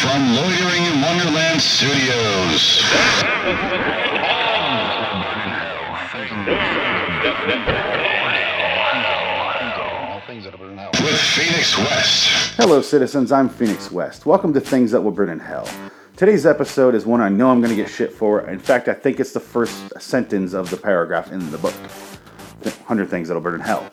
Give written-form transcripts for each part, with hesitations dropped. from Loitering in Wonderland Studios. With Phoenix West. Hello, citizens. I'm Phoenix West. Welcome to Things That Will Burn in Hell. Today's episode is one I know I'm going to get shit for. In fact, I think it's the first sentence of the paragraph in the book. 100 Things That'll Burn in Hell.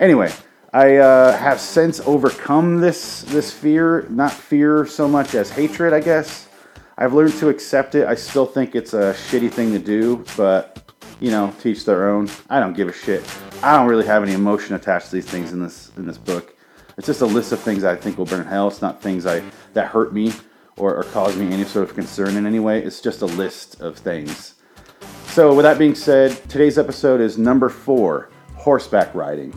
Anyway, I have since overcome this fear. Not fear so much as hatred, I guess. I've learned to accept it. I still think it's a shitty thing to do, but, you know, teach their own. I don't give a shit. I don't really have any emotion attached to these things in this book. It's just a list of things I think will burn in hell. It's not things that hurt me. Or cause me any sort of concern in any way. It's just a list of things. So with that being said, today's episode is number 4, horseback riding.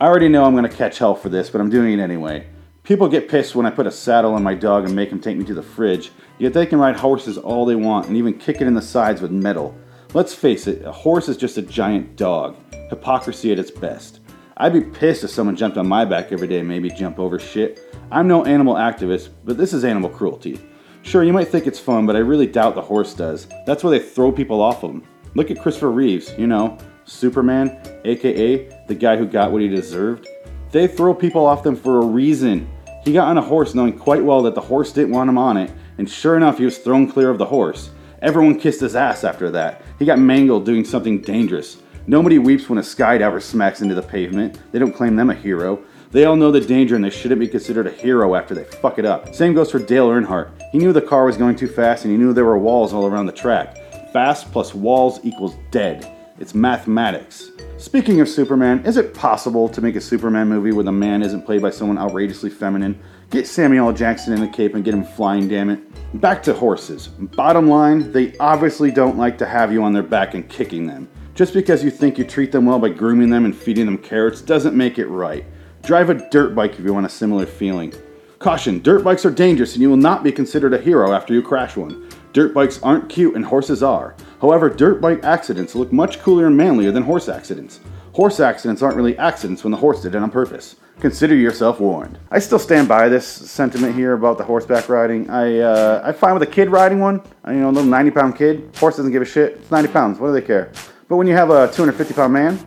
I already know I'm going to catch hell for this, but I'm doing it anyway. People get pissed when I put a saddle on my dog and make him take me to the fridge, yet they can ride horses all they want and even kick it in the sides with metal. Let's face it, a horse is just a giant dog. Hypocrisy at its best. I'd be pissed if someone jumped on my back every day and made me jump over shit. I'm no animal activist, but this is animal cruelty. Sure, you might think it's fun, but I really doubt the horse does. That's why they throw people off of him. Look at Christopher Reeves, you know, Superman, aka the guy who got what he deserved. They throw people off them for a reason. He got on a horse knowing quite well that the horse didn't want him on it, and sure enough, he was thrown clear of the horse. Everyone kissed his ass after that. He got mangled doing something dangerous. Nobody weeps when a skydiver smacks into the pavement. They don't claim them a hero. They all know the danger and they shouldn't be considered a hero after they fuck it up. Same goes for Dale Earnhardt. He knew the car was going too fast and he knew there were walls all around the track. Fast plus walls equals dead. It's mathematics. Speaking of Superman, is it possible to make a Superman movie where the man isn't played by someone outrageously feminine? Get Samuel L. Jackson in a cape and get him flying, damn it. Back to horses. Bottom line, they obviously don't like to have you on their back and kicking them. Just because you think you treat them well by grooming them and feeding them carrots doesn't make it right. Drive a dirt bike if you want a similar feeling. Caution, dirt bikes are dangerous and you will not be considered a hero after you crash one. Dirt bikes aren't cute and horses are. However, dirt bike accidents look much cooler and manlier than horse accidents. Horse accidents aren't really accidents when the horse did it on purpose. Consider yourself warned. I still stand by this sentiment here about the horseback riding. I'm fine with a kid riding one. You know, a little 90-pound kid. Horse doesn't give a shit. It's 90 pounds. What do they care? But when you have a 250-pound man,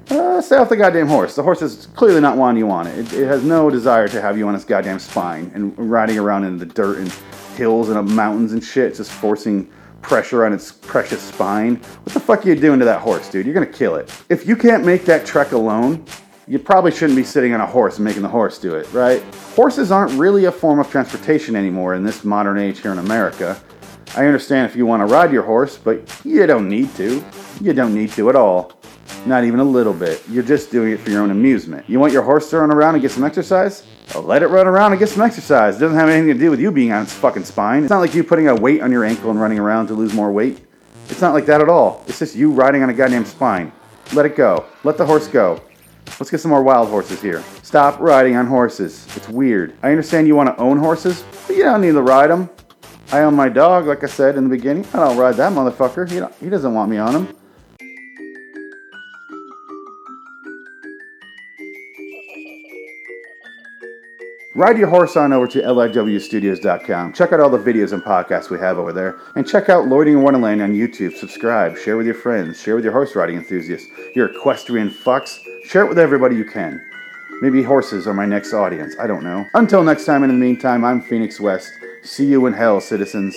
stay off the goddamn horse. The horse is clearly not wanting you on it. It has no desire to have you on its goddamn spine and riding around in the dirt and hills and up mountains and shit. It's just forcing pressure on its precious spine. What the fuck are you doing to that horse, dude? You're going to kill it. If you can't make that trek alone, you probably shouldn't be sitting on a horse and making the horse do it, right? Horses aren't really a form of transportation anymore in this modern age here in America. I understand if you want to ride your horse, but you don't need to. You don't need to at all. Not even a little bit. You're just doing it for your own amusement. You want your horse to run around and get some exercise? Well, let it run around and get some exercise. It doesn't have anything to do with you being on its fucking spine. It's not like you putting a weight on your ankle and running around to lose more weight. It's not like that at all. It's just you riding on a goddamn spine. Let it go. Let the horse go. Let's get some more wild horses here. Stop riding on horses. It's weird. I understand you want to own horses, but you don't need to ride them. I own my dog, like I said in the beginning. I don't ride that motherfucker. He doesn't want me on him. Ride your horse on over to LIWstudios.com. Check out all the videos and podcasts we have over there. And check out Loitering in Wonderland on YouTube. Subscribe, share with your friends, share with your horse riding enthusiasts, your equestrian fucks. Share it with everybody you can. Maybe horses are my next audience. I don't know. Until next time, and in the meantime, I'm Phoenix West. See you in hell, citizens.